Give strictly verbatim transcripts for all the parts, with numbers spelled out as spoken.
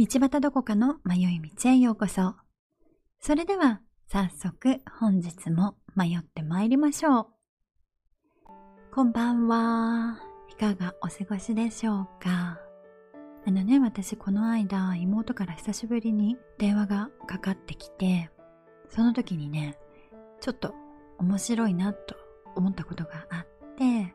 道端どこかの迷い道へようこそ。それでは早速本日も迷ってまいりましょう。こんばんは。いかがお過ごしでしょうか。あのね、私この間妹から久しぶりに電話がかかってきて、その時にね、ちょっと面白いなと思ったことがあって、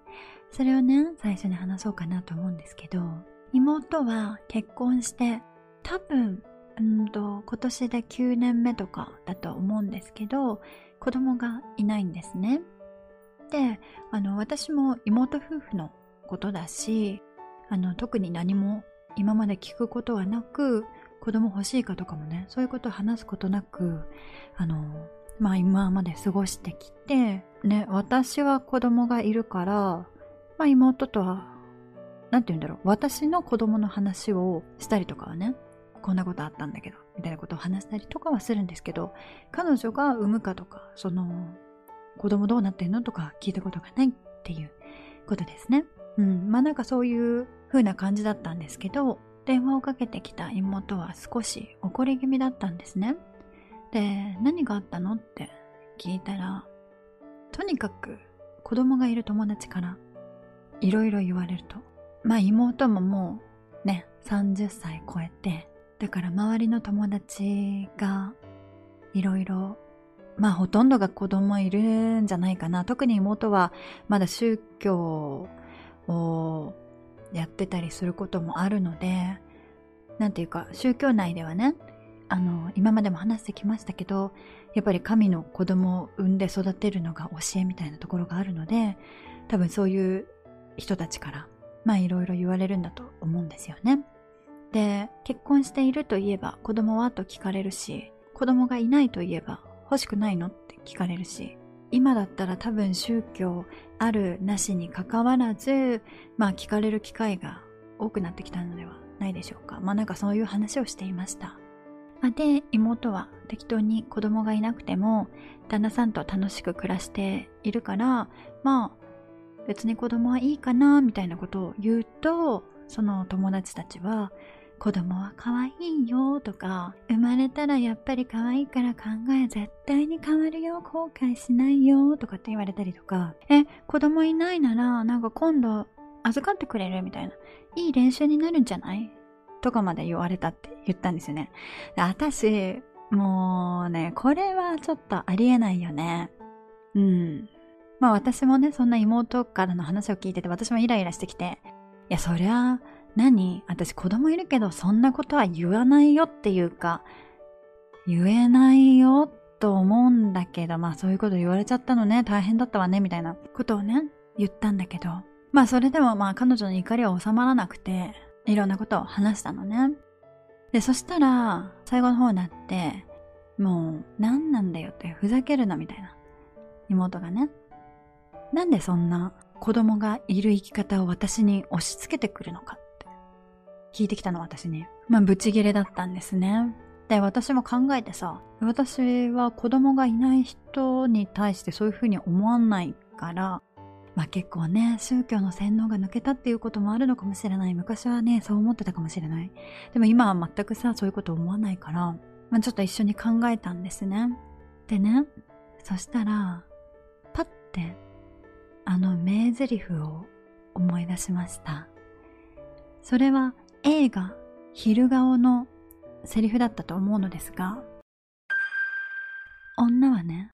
それをね、最初に話そうかなと思うんですけど、妹は結婚して多分、うんと、今年できゅうねんめとかだと思うんですけど、子供がいないんですね。で、あの、私も妹夫婦のことだし、あの、特に何も今まで聞くことはなく、子供欲しいかとかもね、そういうことを話すことなく、あの、まあ今まで過ごしてきて、ね、私は子供がいるから、まあ妹とは、なんて言うんだろう、私の子供の話をしたりとかはね、こんなことあったんだけど、みたいなことを話したりとかはするんですけど、彼女が産むかとか、その、子供どうなってんのとか聞いたことがないっていうことですね。うん、まあなんかそういう風な感じだったんですけど、電話をかけてきた妹は少し怒り気味だったんですね。で、何があったのって聞いたら、とにかく子供がいる友達からいろいろ言われると。まあ妹ももうね、さんじゅっさい超えて、だから周りの友達がいろいろ、まあほとんどが子供いるんじゃないかな。特に妹はまだ宗教をやってたりすることもあるので、なんていうか宗教内ではね、あの今までも話してきましたけど、やっぱり神の子供を産んで育てるのが教えみたいなところがあるので、多分そういう人たちからまあいろいろ言われるんだと思うんですよね。で、結婚しているといえば子供はと聞かれるし、子供がいないといえば欲しくないのって聞かれるし、今だったら多分宗教あるなしにかかわらず、まあ聞かれる機会が多くなってきたのではないでしょうか。まあなんかそういう話をしていました。で、妹は適当に子供がいなくても旦那さんと楽しく暮らしているから、まあ別に子供はいいかなみたいなことを言うと、その友達たちは子供は可愛いよとか、生まれたらやっぱり可愛いから考え絶対に変わるよ、後悔しないよとかって言われたりとか、え、子供いないならなんか今度預かってくれるみたいな、いい練習になるんじゃないとかまで言われたって言ったんですよね。私、もうね、これはちょっとありえないよね。うん。まあ私もね、そんな妹からの話を聞いてて、私もイライラしてきて、いやそりゃ何、私子供いるけどそんなことは言わないよっていうか、言えないよと思うんだけど、まあそういうこと言われちゃったのね、大変だったわね、みたいなことをね、言ったんだけど、まあそれでもまあ彼女の怒りは収まらなくて、いろんなことを話したのね。で、そしたら最後の方になって、もう何なんだよって、ふざけるなみたいな、妹がね、なんでそんな子供がいる生き方を私に押し付けてくるのかって聞いてきたの、私に。まあブチギレだったんですね。で、私も考えてさ、私は子供がいない人に対してそういうふうに思わないから、まあ結構ね、宗教の洗脳が抜けたっていうこともあるのかもしれない。昔はね、そう思ってたかもしれない。でも今は全くさ、そういうこと思わないから、まあ、ちょっと一緒に考えたんですね。でね、そしたら、パッて、あの名台詞を思い出しました。それは映画、昼顔のセリフだったと思うのですが、女はね、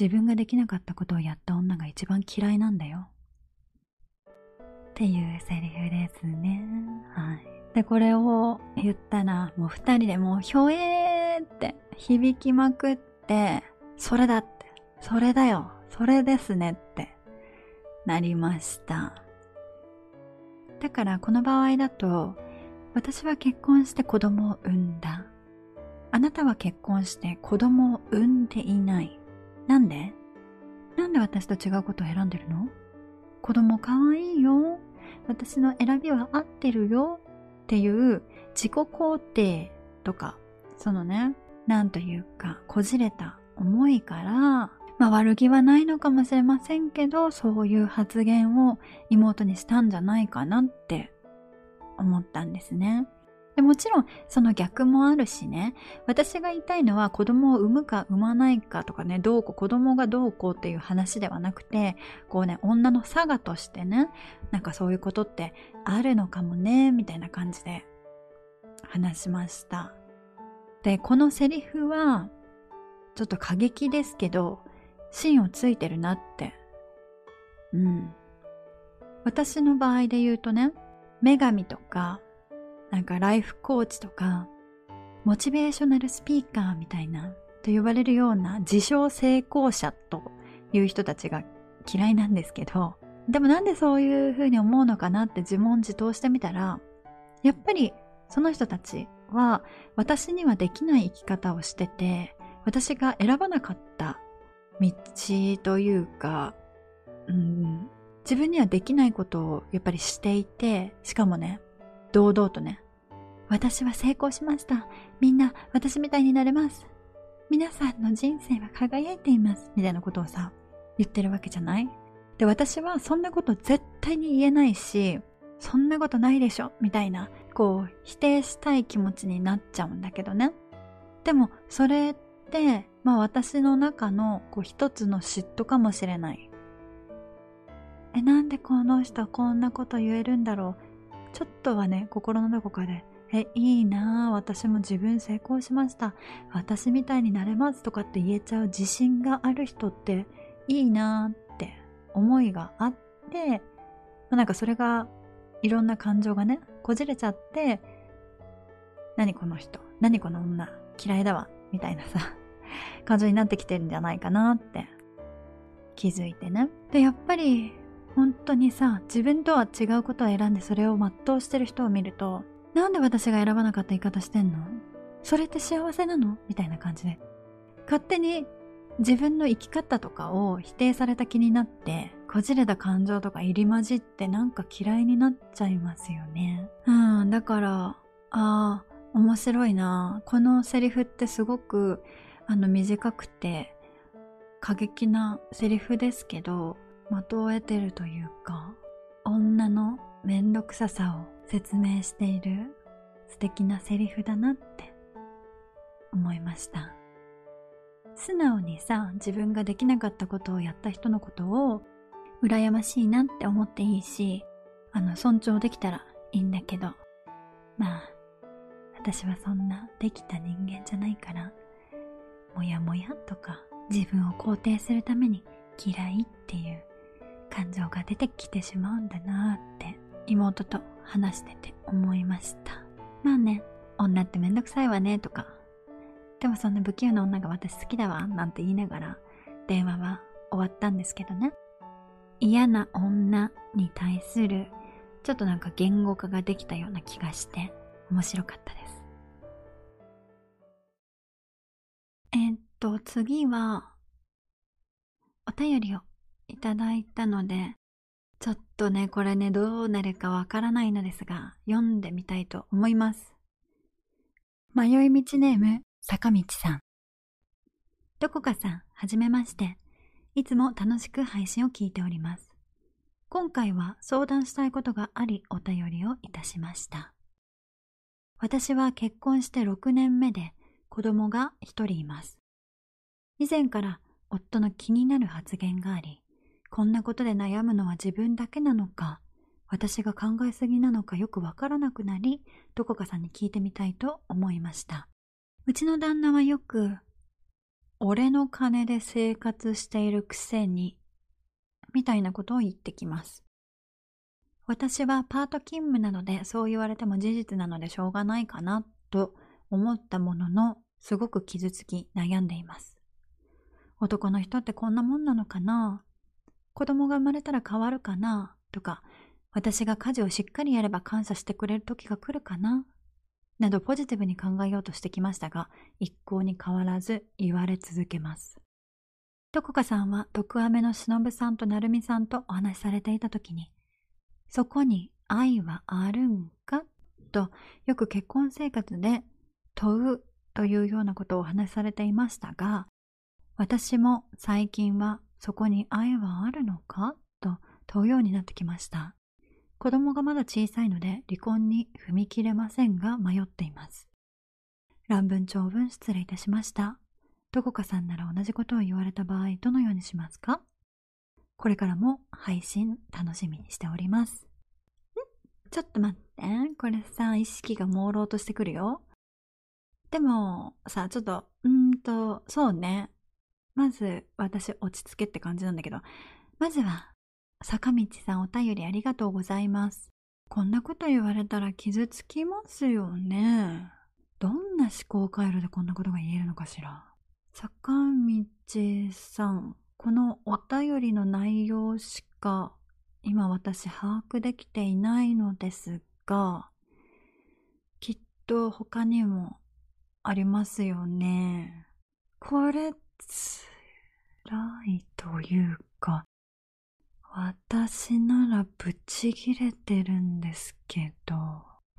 自分ができなかったことをやった女が一番嫌いなんだよっていうセリフですね。はい。で、これを言ったらもう二人でもうひょえーって響きまくって、それだって、それだよ、それですねってなりました。だからこの場合だと、私は結婚して子供を産んだ。あなたは結婚して子供を産んでいない。なんで？なんで私と違うことを選んでるの？子供かわいいよ。私の選びは合ってるよ。っていう自己肯定とか、そのね、なんというか、こじれた思いから、まあ悪気はないのかもしれませんけど、そういう発言を妹にしたんじゃないかなって思ったんですね。ででもちろんその逆もあるしね、私が言いたいのは子供を産むか産まないかとかね、どうこう子供がどうこうっていう話ではなくて、こうね、女の性としてね、なんかそういうことってあるのかもねみたいな感じで話しました。で、このセリフはちょっと過激ですけど芯をついてるなって、うん、私の場合で言うとね、女神とかなんかライフコーチとかモチベーショナルスピーカーみたいなと呼ばれるような自称成功者という人たちが嫌いなんですけど、でもなんでそういうふうに思うのかなって自問自答してみたら、やっぱりその人たちは私にはできない生き方をしてて、私が選ばなかった道というか、うん、自分にはできないことをやっぱりしていて、しかもね、堂々とね、私は成功しました、みんな私みたいになれます、皆さんの人生は輝いています、みたいなことをさ言ってるわけじゃない。で、私はそんなこと絶対に言えないし、そんなことないでしょみたいな、こう否定したい気持ちになっちゃうんだけどね。でもそれってまあ私の中のこう一つの嫉妬かもしれない。え、なんでこの人はこんなこと言えるんだろう、ちょっとはね、心のどこかでえ、いいなぁ、私も自分成功しました、私みたいになれますとかって言えちゃう自信がある人っていいなぁって思いがあって、なんかそれがいろんな感情がねこじれちゃって、何この人、何この女嫌いだわみたいなさ感情になってきてるんじゃないかなって気づいてね。で、やっぱり本当にさ、自分とは違うことを選んでそれを全うしてる人を見ると、なんで私が選ばなかった言い方してんの、それって幸せなの、みたいな感じで勝手に自分の生き方とかを否定された気になって、こじれた感情とか入り混じってなんか嫌いになっちゃいますよね。うん、だからあー面白いな、このセリフってすごくあの短くて過激なセリフですけど、的を得てるというか、女のめんどくささを説明している素敵なセリフだなって思いました。素直にさ、自分ができなかったことをやった人のことを羨ましいなって思っていいし、あの尊重できたらいいんだけど、まあ私はそんなできた人間じゃないから、もやもやとか自分を肯定するために嫌いっていう感情が出てきてしまうんだなって妹と話してて思いました。まあね、女ってめんどくさいわねとか、でもそんな不器用な女が私好きだわなんて言いながら電話は終わったんですけどね。嫌な女に対するちょっとなんか言語化ができたような気がして面白かったです。えっと次はお便りをいただいたので、ちょっとね、これね、どうなるかわからないのですが、読んでみたいと思います。迷い道ネーム、坂道さん。どこかさん、はじめまして。いつも楽しく配信を聞いております。今回は相談したいことがあり、お便りをいたしました。私は結婚してろくねんめで、子供がひとりいます。以前から夫の気になる発言があり、こんなことで悩むのは自分だけなのか、私が考えすぎなのかよくわからなくなり、どこかさんに聞いてみたいと思いました。うちの旦那はよく、俺の金で生活しているくせに、みたいなことを言ってきます。私はパート勤務なので、そう言われても事実なのでしょうがないかなと思ったものの、すごく傷つき悩んでいます。男の人ってこんなもんなのかな？子供が生まれたら変わるかなとか、私が家事をしっかりやれば感謝してくれる時が来るかななどポジティブに考えようとしてきましたが、一向に変わらず言われ続けます。どこかさんは徳アメのしのぶさんとなるみさんとお話しされていた時に、そこに愛はあるんかとよく結婚生活で問うというようなことをお話しされていましたが、私も最近はそこに愛はあるのかと問うようになってきました。子供がまだ小さいので離婚に踏み切れませんが迷っています。乱文長文失礼いたしました。どこかさんなら同じことを言われた場合どのようにしますか？これからも配信楽しみにしております。ん？ちょっと待って。これさ、意識が朦朧としてくるよ。でもさ、ちょっと、うーんと、そうね。まず私落ち着けって感じなんだけど、まずは坂道さんお便りありがとうございます。こんなこと言われたら傷つきますよね。どんな思考回路でこんなことが言えるのかしら。坂道さん、このお便りの内容しか今私把握できていないのですが、きっと他にもありますよね。これつらいというか、私ならブチギレてるんですけど、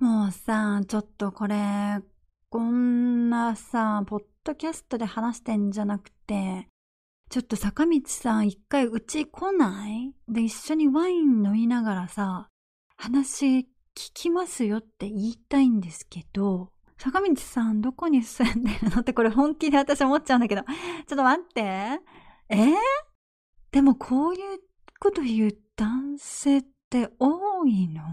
もうさ、ちょっとこれ、こんなさ、ポッドキャストで話してんじゃなくて、ちょっと坂道さん一回うち来ない？で、一緒にワイン飲みながらさ、話聞きますよって言いたいんですけど、坂道さんどこに住んでるのってこれ本気で私思っちゃうんだけど、ちょっと待って。えー、でもこういうこと言う男性って多いの？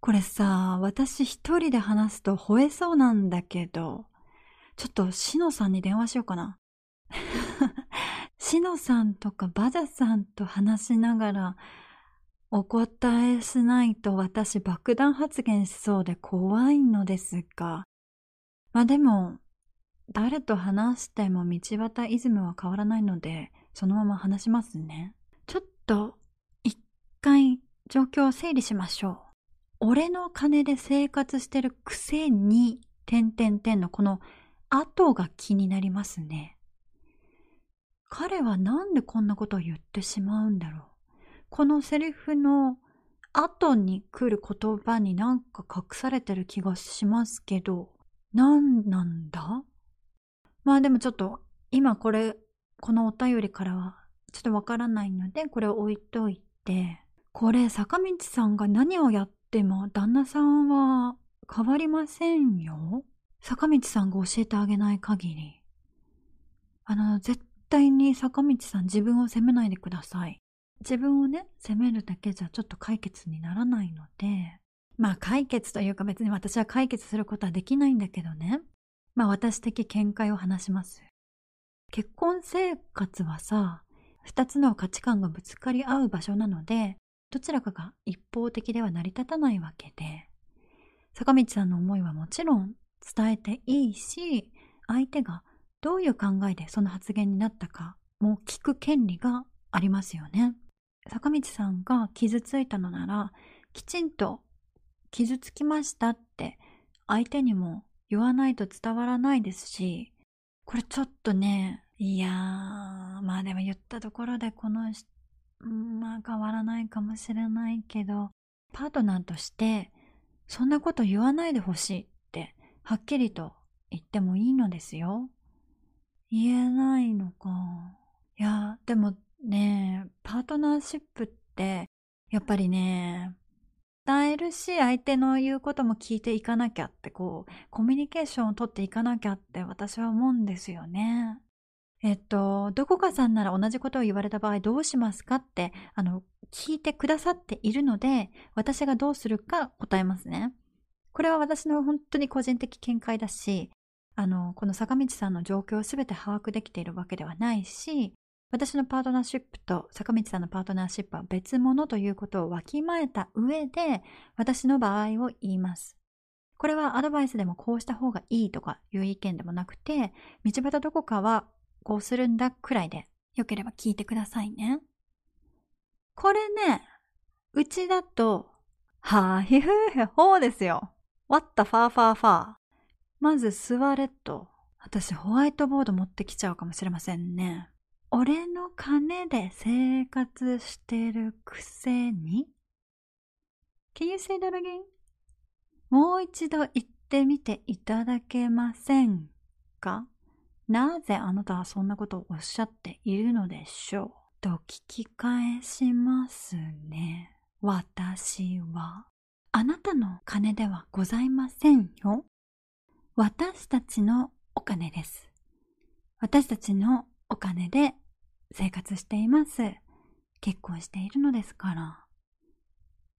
これさ、私一人で話すと吠えそうなんだけど、ちょっとしのさんに電話しようかな。しのさんとかバジャさんと話しながらお答えしないと私爆弾発言しそうで怖いのですが、まあでも誰と話しても道端イズムは変わらないのでそのまま話しますね。ちょっと一回状況を整理しましょう。俺の金で生活してるくせに点々点のこの後が気になりますね。彼はなんでこんなことを言ってしまうんだろう。このセリフの後に来る言葉になんか隠されてる気がしますけど、なんなんだ？まあでもちょっと今これこのお便りからはちょっとわからないのでこれを置いといて、これ坂道さんが何をやっても旦那さんは変わりませんよ。坂道さんが教えてあげない限り、あの絶対に坂道さん自分を責めないでください。自分をね責めるだけじゃちょっと解決にならないので、まあ解決というか別に私は解決することはできないんだけどね、まあ私的見解を話します。結婚生活はさ、ふたつの価値観がぶつかり合う場所なので、どちらかが一方的では成り立たないわけで、坂道さんの思いはもちろん伝えていいし、相手がどういう考えでその発言になったかも聞く権利がありますよね。坂道さんが傷ついたのなら、きちんと傷つきましたって相手にも言わないと伝わらないですし、これちょっとね、いやー、まあでも言ったところでこの人、まあ変わらないかもしれないけど、パートナーとしてそんなこと言わないでほしいってはっきりと言ってもいいのですよ。言えないのか。いやー、でもねえ、パートナーシップってやっぱりね、伝えるし相手の言うことも聞いていかなきゃって、こうコミュニケーションを取っていかなきゃって私は思うんですよね。えっとどこかさんなら同じことを言われた場合どうしますかって、あの聞いてくださっているので、私がどうするか答えますね。これは私の本当に個人的見解だし、あのこの坂道さんの状況を全て把握できているわけではないし、私のパートナーシップと坂道さんのパートナーシップは別物ということをわきまえた上で、私の場合を言います。これはアドバイスでもこうした方がいいとかいう意見でもなくて、道端どこかはこうするんだくらいで、よければ聞いてくださいね。これね、うちだと、はぁひふへほうですよ。わったファーファーファー。まず座れと。私ホワイトボード持ってきちゃうかもしれませんね。俺の金で生活してるくせに Can you say that again? もう一度言ってみていただけませんか？なぜあなたはそんなことをおっしゃっているのでしょうと聞き返しますね。私はあなたの金ではございませんよ。私たちのお金です。私たちのお金で生活しています。結婚しているのですから。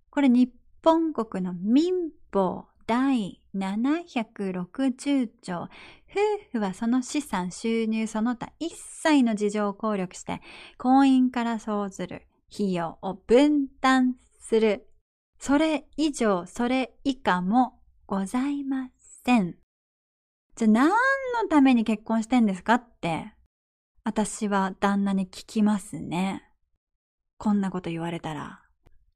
これ日本国の民法だいななひゃくろくじゅうちょう。夫婦はその資産、収入、その他一切の事情を考慮して、婚姻から生ずる費用を分担する。それ以上、それ以下もございません。じゃあ何のために結婚してんですかって、私は旦那に聞きますね。こんなこと言われたら。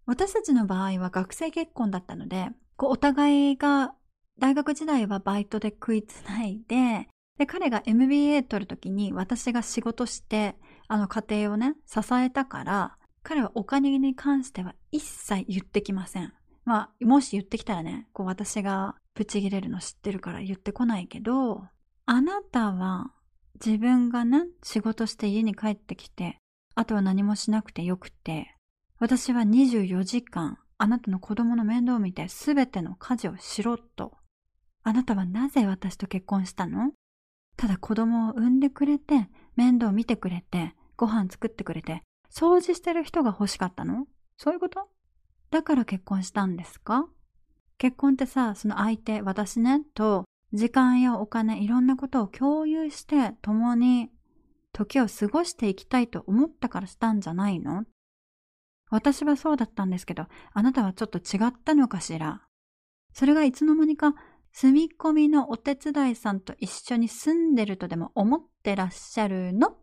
私たちの場合は学生結婚だったので、こうお互いが大学時代はバイトで食いつないで、で彼が エムビーエー 取るときに私が仕事して、あの家庭をね、支えたから、彼はお金に関しては一切言ってきません。まあ、もし言ってきたらね、こう私がブチ切れるの知ってるから言ってこないけど、あなたは自分がね、仕事して家に帰ってきて、あとは何もしなくてよくて、私はにじゅうよじかんあなたの子供の面倒を見て全ての家事をしろと。あなたはなぜ私と結婚したの？ただ子供を産んでくれて、面倒を見てくれて、ご飯作ってくれて、掃除してる人が欲しかったの？そういうこと？だから結婚したんですか？結婚ってさ、その相手、私ね、と時間やお金、いろんなことを共有して共に時を過ごしていきたいと思ったからしたんじゃないの？私はそうだったんですけど、あなたはちょっと違ったのかしら。それがいつの間にか住み込みのお手伝いさんと一緒に住んでるとでも思ってらっしゃるの？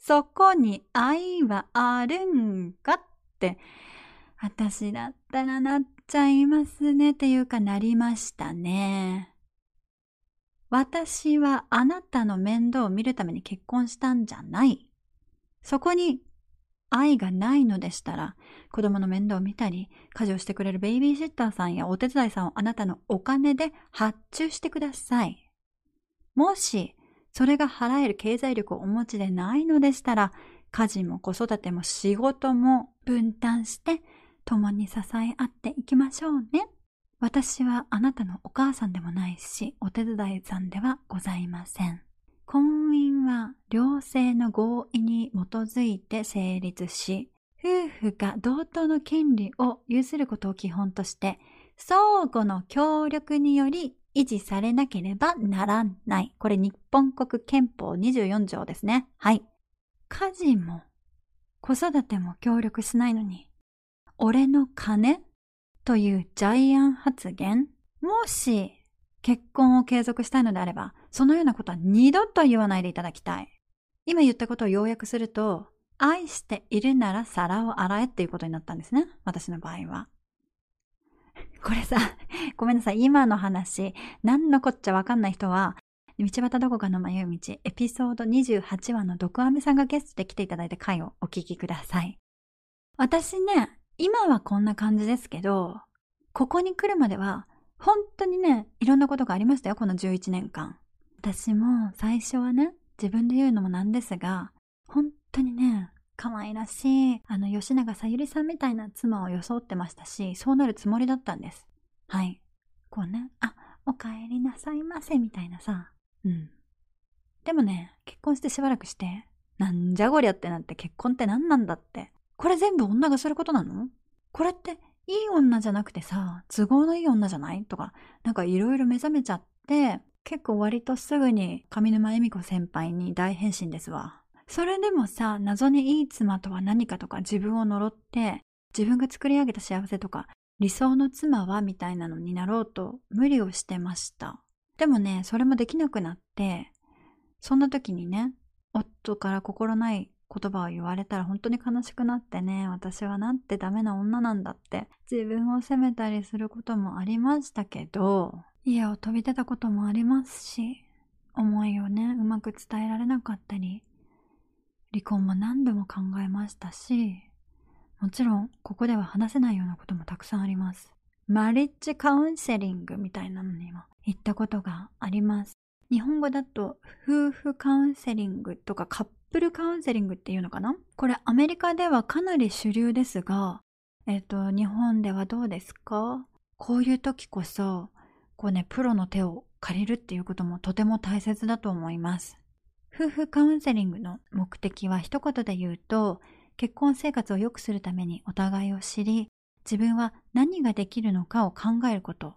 そこに愛はあるんかって、私だったらなっちゃいますねっていうかなりましたね。私はあなたの面倒を見るために結婚したんじゃない。そこに愛がないのでしたら、子供の面倒を見たり、家事をしてくれるベイビーシッターさんやお手伝いさんをあなたのお金で発注してください。もし、それが払える経済力をお持ちでないのでしたら、家事も子育ても仕事も分担して、共に支え合っていきましょうね。私はあなたのお母さんでもないし、お手伝いさんではございません。婚姻は両性の合意に基づいて成立し、夫婦が同等の権利を有することを基本として、相互の協力により、維持されなければならない。これ日本国憲法にじゅうよんじょうですね。はい。家事も子育ても協力しないのに、俺の金というジャイアン発言。もし結婚を継続したいのであれば、そのようなことは二度と言わないでいただきたい。今言ったことを要約すると、愛しているなら皿を洗えっていうことになったんですね。私の場合は。これさ、ごめんなさい。今の話、何のこっちゃわかんない人は、道端どこかの迷い道、エピソードにじゅうはちわの毒アメさんがゲストで来ていただいた回をお聞きください。私ね、今はこんな感じですけど、ここに来るまでは、本当にね、いろんなことがありましたよ、このじゅういちねんかん。私も最初はね、自分で言うのもなんですが、本当にね、可愛らしい、あの、吉永さゆりさんみたいな妻を装ってましたし、そうなるつもりだったんです。はい。こうね、あ、おかえりなさいませ、みたいなさ。うん。でもね、結婚してしばらくして、なんじゃこりゃってなって、結婚って何なんだって。これ全部女がすることなの？これって、いい女じゃなくてさ、都合のいい女じゃない？とか、なんかいろいろ目覚めちゃって、結構割とすぐに上沼恵美子先輩に大変身ですわ。それでもさ、謎にいい妻とは何かとか自分を呪って、自分が作り上げた幸せとか、理想の妻はみたいなのになろうと無理をしてました。でもね、それもできなくなって、そんな時にね、夫から心ない言葉を言われたら本当に悲しくなってね、私はなんてダメな女なんだって、自分を責めたりすることもありましたけど、家を飛び出たこともありますし、思いをね、うまく伝えられなかったり、離婚も何度も考えましたし、もちろんここでは話せないようなこともたくさんあります。マリッジカウンセリングみたいなのにも行ったことがあります。日本語だと夫婦カウンセリングとかカップルカウンセリングっていうのかな？これアメリカではかなり主流ですが、えっと、日本ではどうですか？こういう時こそ、こうね、プロの手を借りるっていうこともとても大切だと思います。夫婦カウンセリングの目的は一言で言うと、結婚生活を良くするためにお互いを知り、自分は何ができるのかを考えること。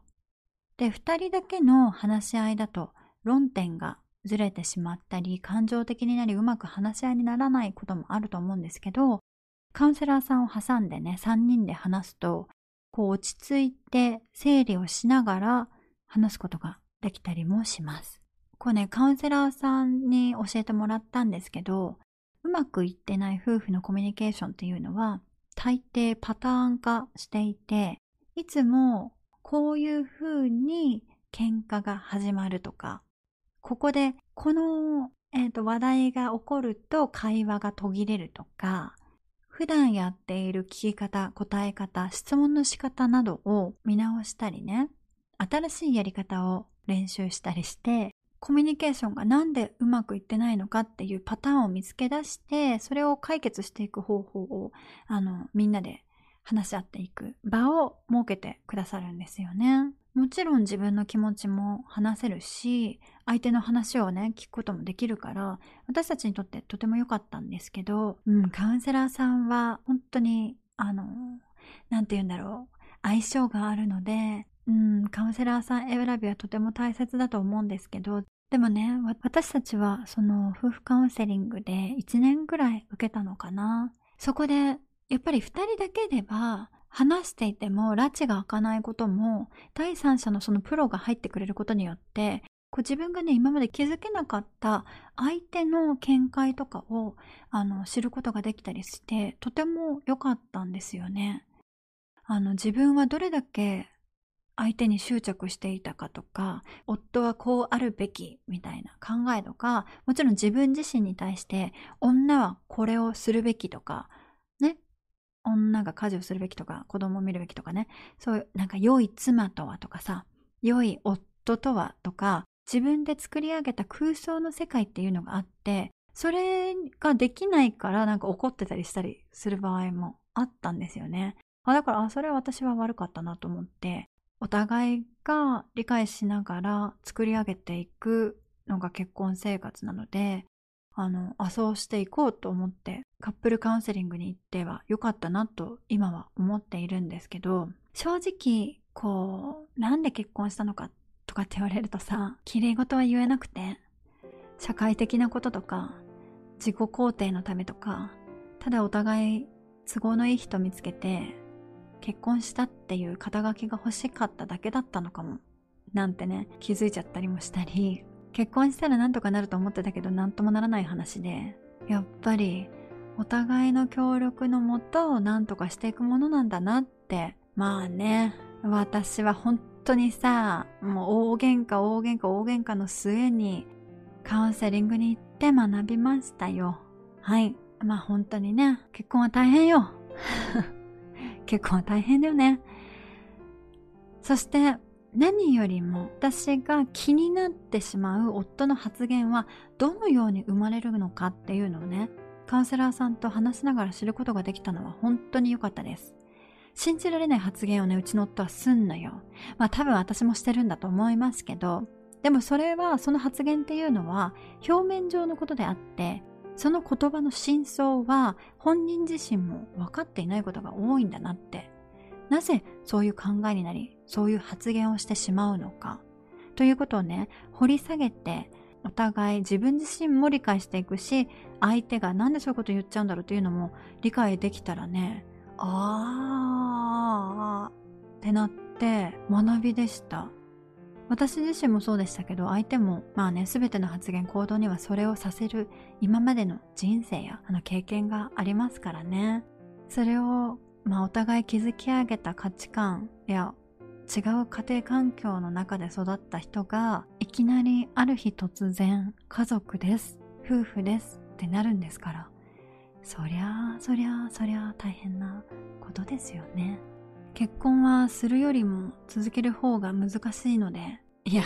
で、二人だけの話し合いだと論点がずれてしまったり、感情的になりうまく話し合いにならないこともあると思うんですけど、カウンセラーさんを挟んでね、三人で話すと、こう落ち着いて整理をしながら話すことができたりもします。こうね、カウンセラーさんに教えてもらったんですけど、うまくいってない夫婦のコミュニケーションっていうのは、大抵パターン化していて、いつもこういう風に喧嘩が始まるとか、ここでこの、えーと、話題が起こると会話が途切れるとか、普段やっている聞き方、答え方、質問の仕方などを見直したりね、新しいやり方を練習したりして、コミュニケーションがなんでうまくいってないのかっていうパターンを見つけ出して、それを解決していく方法を、あの、みんなで話し合っていく場を設けてくださるんですよね。もちろん自分の気持ちも話せるし、相手の話をね、聞くこともできるから、私たちにとってとても良かったんですけど、うん、カウンセラーさんは本当に、あの、なんて言うんだろう、相性があるので、うん、カウンセラーさん選びはとても大切だと思うんですけど、でもね、私たちはその夫婦カウンセリングでいちねんぐらい受けたのかな。そこで、やっぱりふたりだけでは話していても拉致が開かないことも、第三者のそのプロが入ってくれることによって、こう自分がね、今まで気づけなかった相手の見解とかをあの知ることができたりして、とても良かったんですよね。あの、自分はどれだけ相手に執着していたかとか、夫はこうあるべきみたいな考えとか、もちろん自分自身に対して、女はこれをするべきとか、女が家事をするべきとか、子供を見るべきとかね、そういう、なんか良い妻とはとかさ、良い夫とはとか、自分で作り上げた空想の世界っていうのがあって、それができないからなんか怒ってたりしたりする場合もあったんですよね。あ、だから、あ、それは私は悪かったなと思って、お互いが理解しながら作り上げていくのが結婚生活なので、あの、あ、そうしていこうと思ってカップルカウンセリングに行っては良かったなと今は思っているんですけど、正直こう、なんで結婚したのかとかって言われるとさ、綺麗事は言えなくて、社会的なこととか自己肯定のためとか、ただお互い都合のいい人見つけて結婚したっていう肩書きが欲しかっただけだったのかもなんてね、気づいちゃったりもしたり、結婚したらなんとかなると思ってたけど、なんともならない話で、やっぱりお互いの協力のもとなんとかしていくものなんだなって。まあね、私は本当にさ、もう大喧嘩大喧嘩大喧嘩の末にカウンセリングに行って学びましたよ。はい。まあ本当にね、結婚は大変よ結婚は大変だよね。そして何よりも私が気になってしまう夫の発言はどのように生まれるのかっていうのをね、カウンセラーさんと話しながら知ることができたのは本当に良かったです。信じられない発言をね、うちの夫はすんのよ。まあ多分私もしてるんだと思いますけど、でもそれは、その発言っていうのは表面上のことであって、その言葉の真相は本人自身も分かっていないことが多いんだなって。なぜそういう考えになり、そういう発言をしてしまうのかということをね、掘り下げて、お互い自分自身も理解していくし、相手がなんでそういうこと言っちゃうんだろうというのも理解できたらね、あーってなって学びでした。私自身もそうでしたけど、相手もまあね、全ての発言行動にはそれをさせる今までの人生やあの経験がありますからね。それをまあお互い築き上げた価値観や違う家庭環境の中で育った人が、いきなりある日突然家族です、夫婦ですってなるんですから、そりゃあそりゃあそりゃあ大変なことですよね。結婚はするよりも続ける方が難しいので、いや、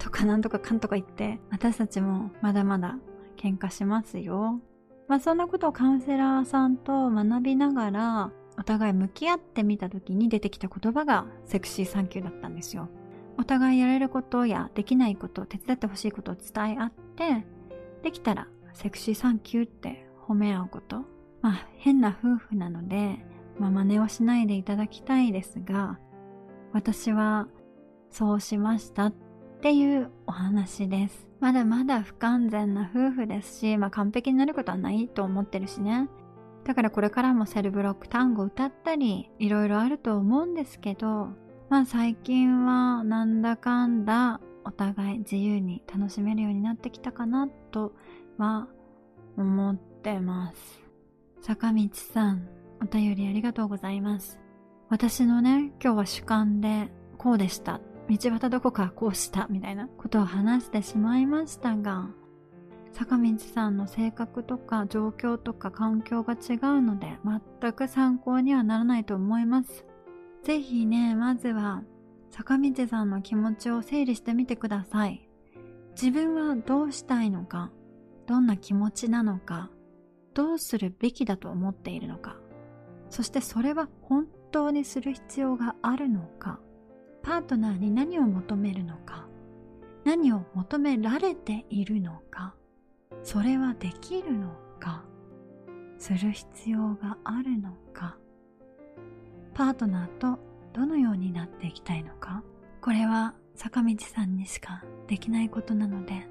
とかなんとかかんとか言って、私たちもまだまだ喧嘩しますよ。まあそんなことをカウンセラーさんと学びながら、お互い向き合ってみた時に出てきた言葉がセクシーサンキューだったんですよ。お互いやれることやできないこと、手伝ってほしいことを伝え合って、できたらセクシーサンキューって褒め合うこと。まあ変な夫婦なので、まあ、真似をしないでいただきたいですが、私はそうしましたっていうお話です。まだまだ不完全な夫婦ですし、まあ完璧になることはないと思ってるしね。だからこれからもセルブロック単語歌ったり、いろいろあると思うんですけど、まあ最近はなんだかんだお互い自由に楽しめるようになってきたかなとは思ってます。坂道さん、お便りありがとうございます。私のね、今日は主観でこうでした。道端どこかこうしたみたいなことを話してしまいましたが、坂道さんの性格とか状況とか環境が違うので全く参考にはならないと思います。ぜひね、まずは坂道さんの気持ちを整理してみてください。自分はどうしたいのか、どんな気持ちなのか、どうするべきだと思っているのか、そしてそれは本当にする必要があるのか、パートナーに何を求めるのか、何を求められているのか、それはできるのか、する必要があるのか、パートナーとどのようになっていきたいのか、これは坂道さんにしかできないことなので、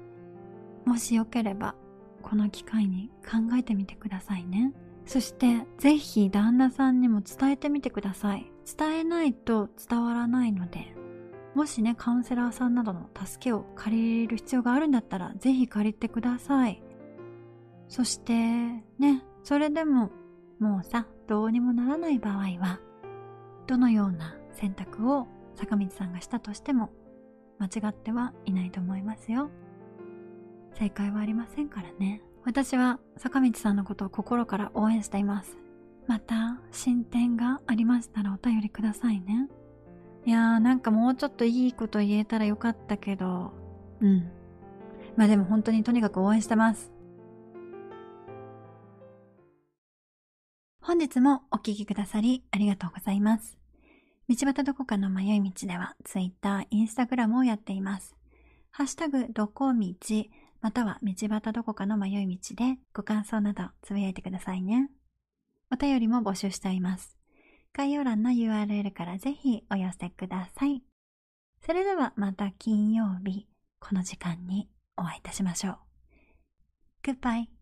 もしよければこの機会に考えてみてくださいね。そしてぜひ旦那さんにも伝えてみてください。伝えないと伝わらないので、もしねカウンセラーさんなどの助けを借りる必要があるんだったらぜひ借りてください。そしてね、それでももうさどうにもならない場合は、どのような選択を坂道さんがしたとしても間違ってはいないと思いますよ。正解はありませんからね。私は坂道さんのことを心から応援しています。また進展がありましたらお便りくださいね。いやー、なんかもうちょっといいこと言えたらよかったけど、うん。まあでも本当にとにかく応援してます。本日もお聞きくださりありがとうございます。道端どこかの迷い道ではツイッター、インスタグラムをやっています。ハッシュタグどこみちまたは道端どこかの迷い道でご感想などつぶやいてくださいね。お便りも募集しています。概要欄の ユーアールエル からぜひお寄せください。それではまた金曜日この時間にお会いいたしましょう。Goodbye.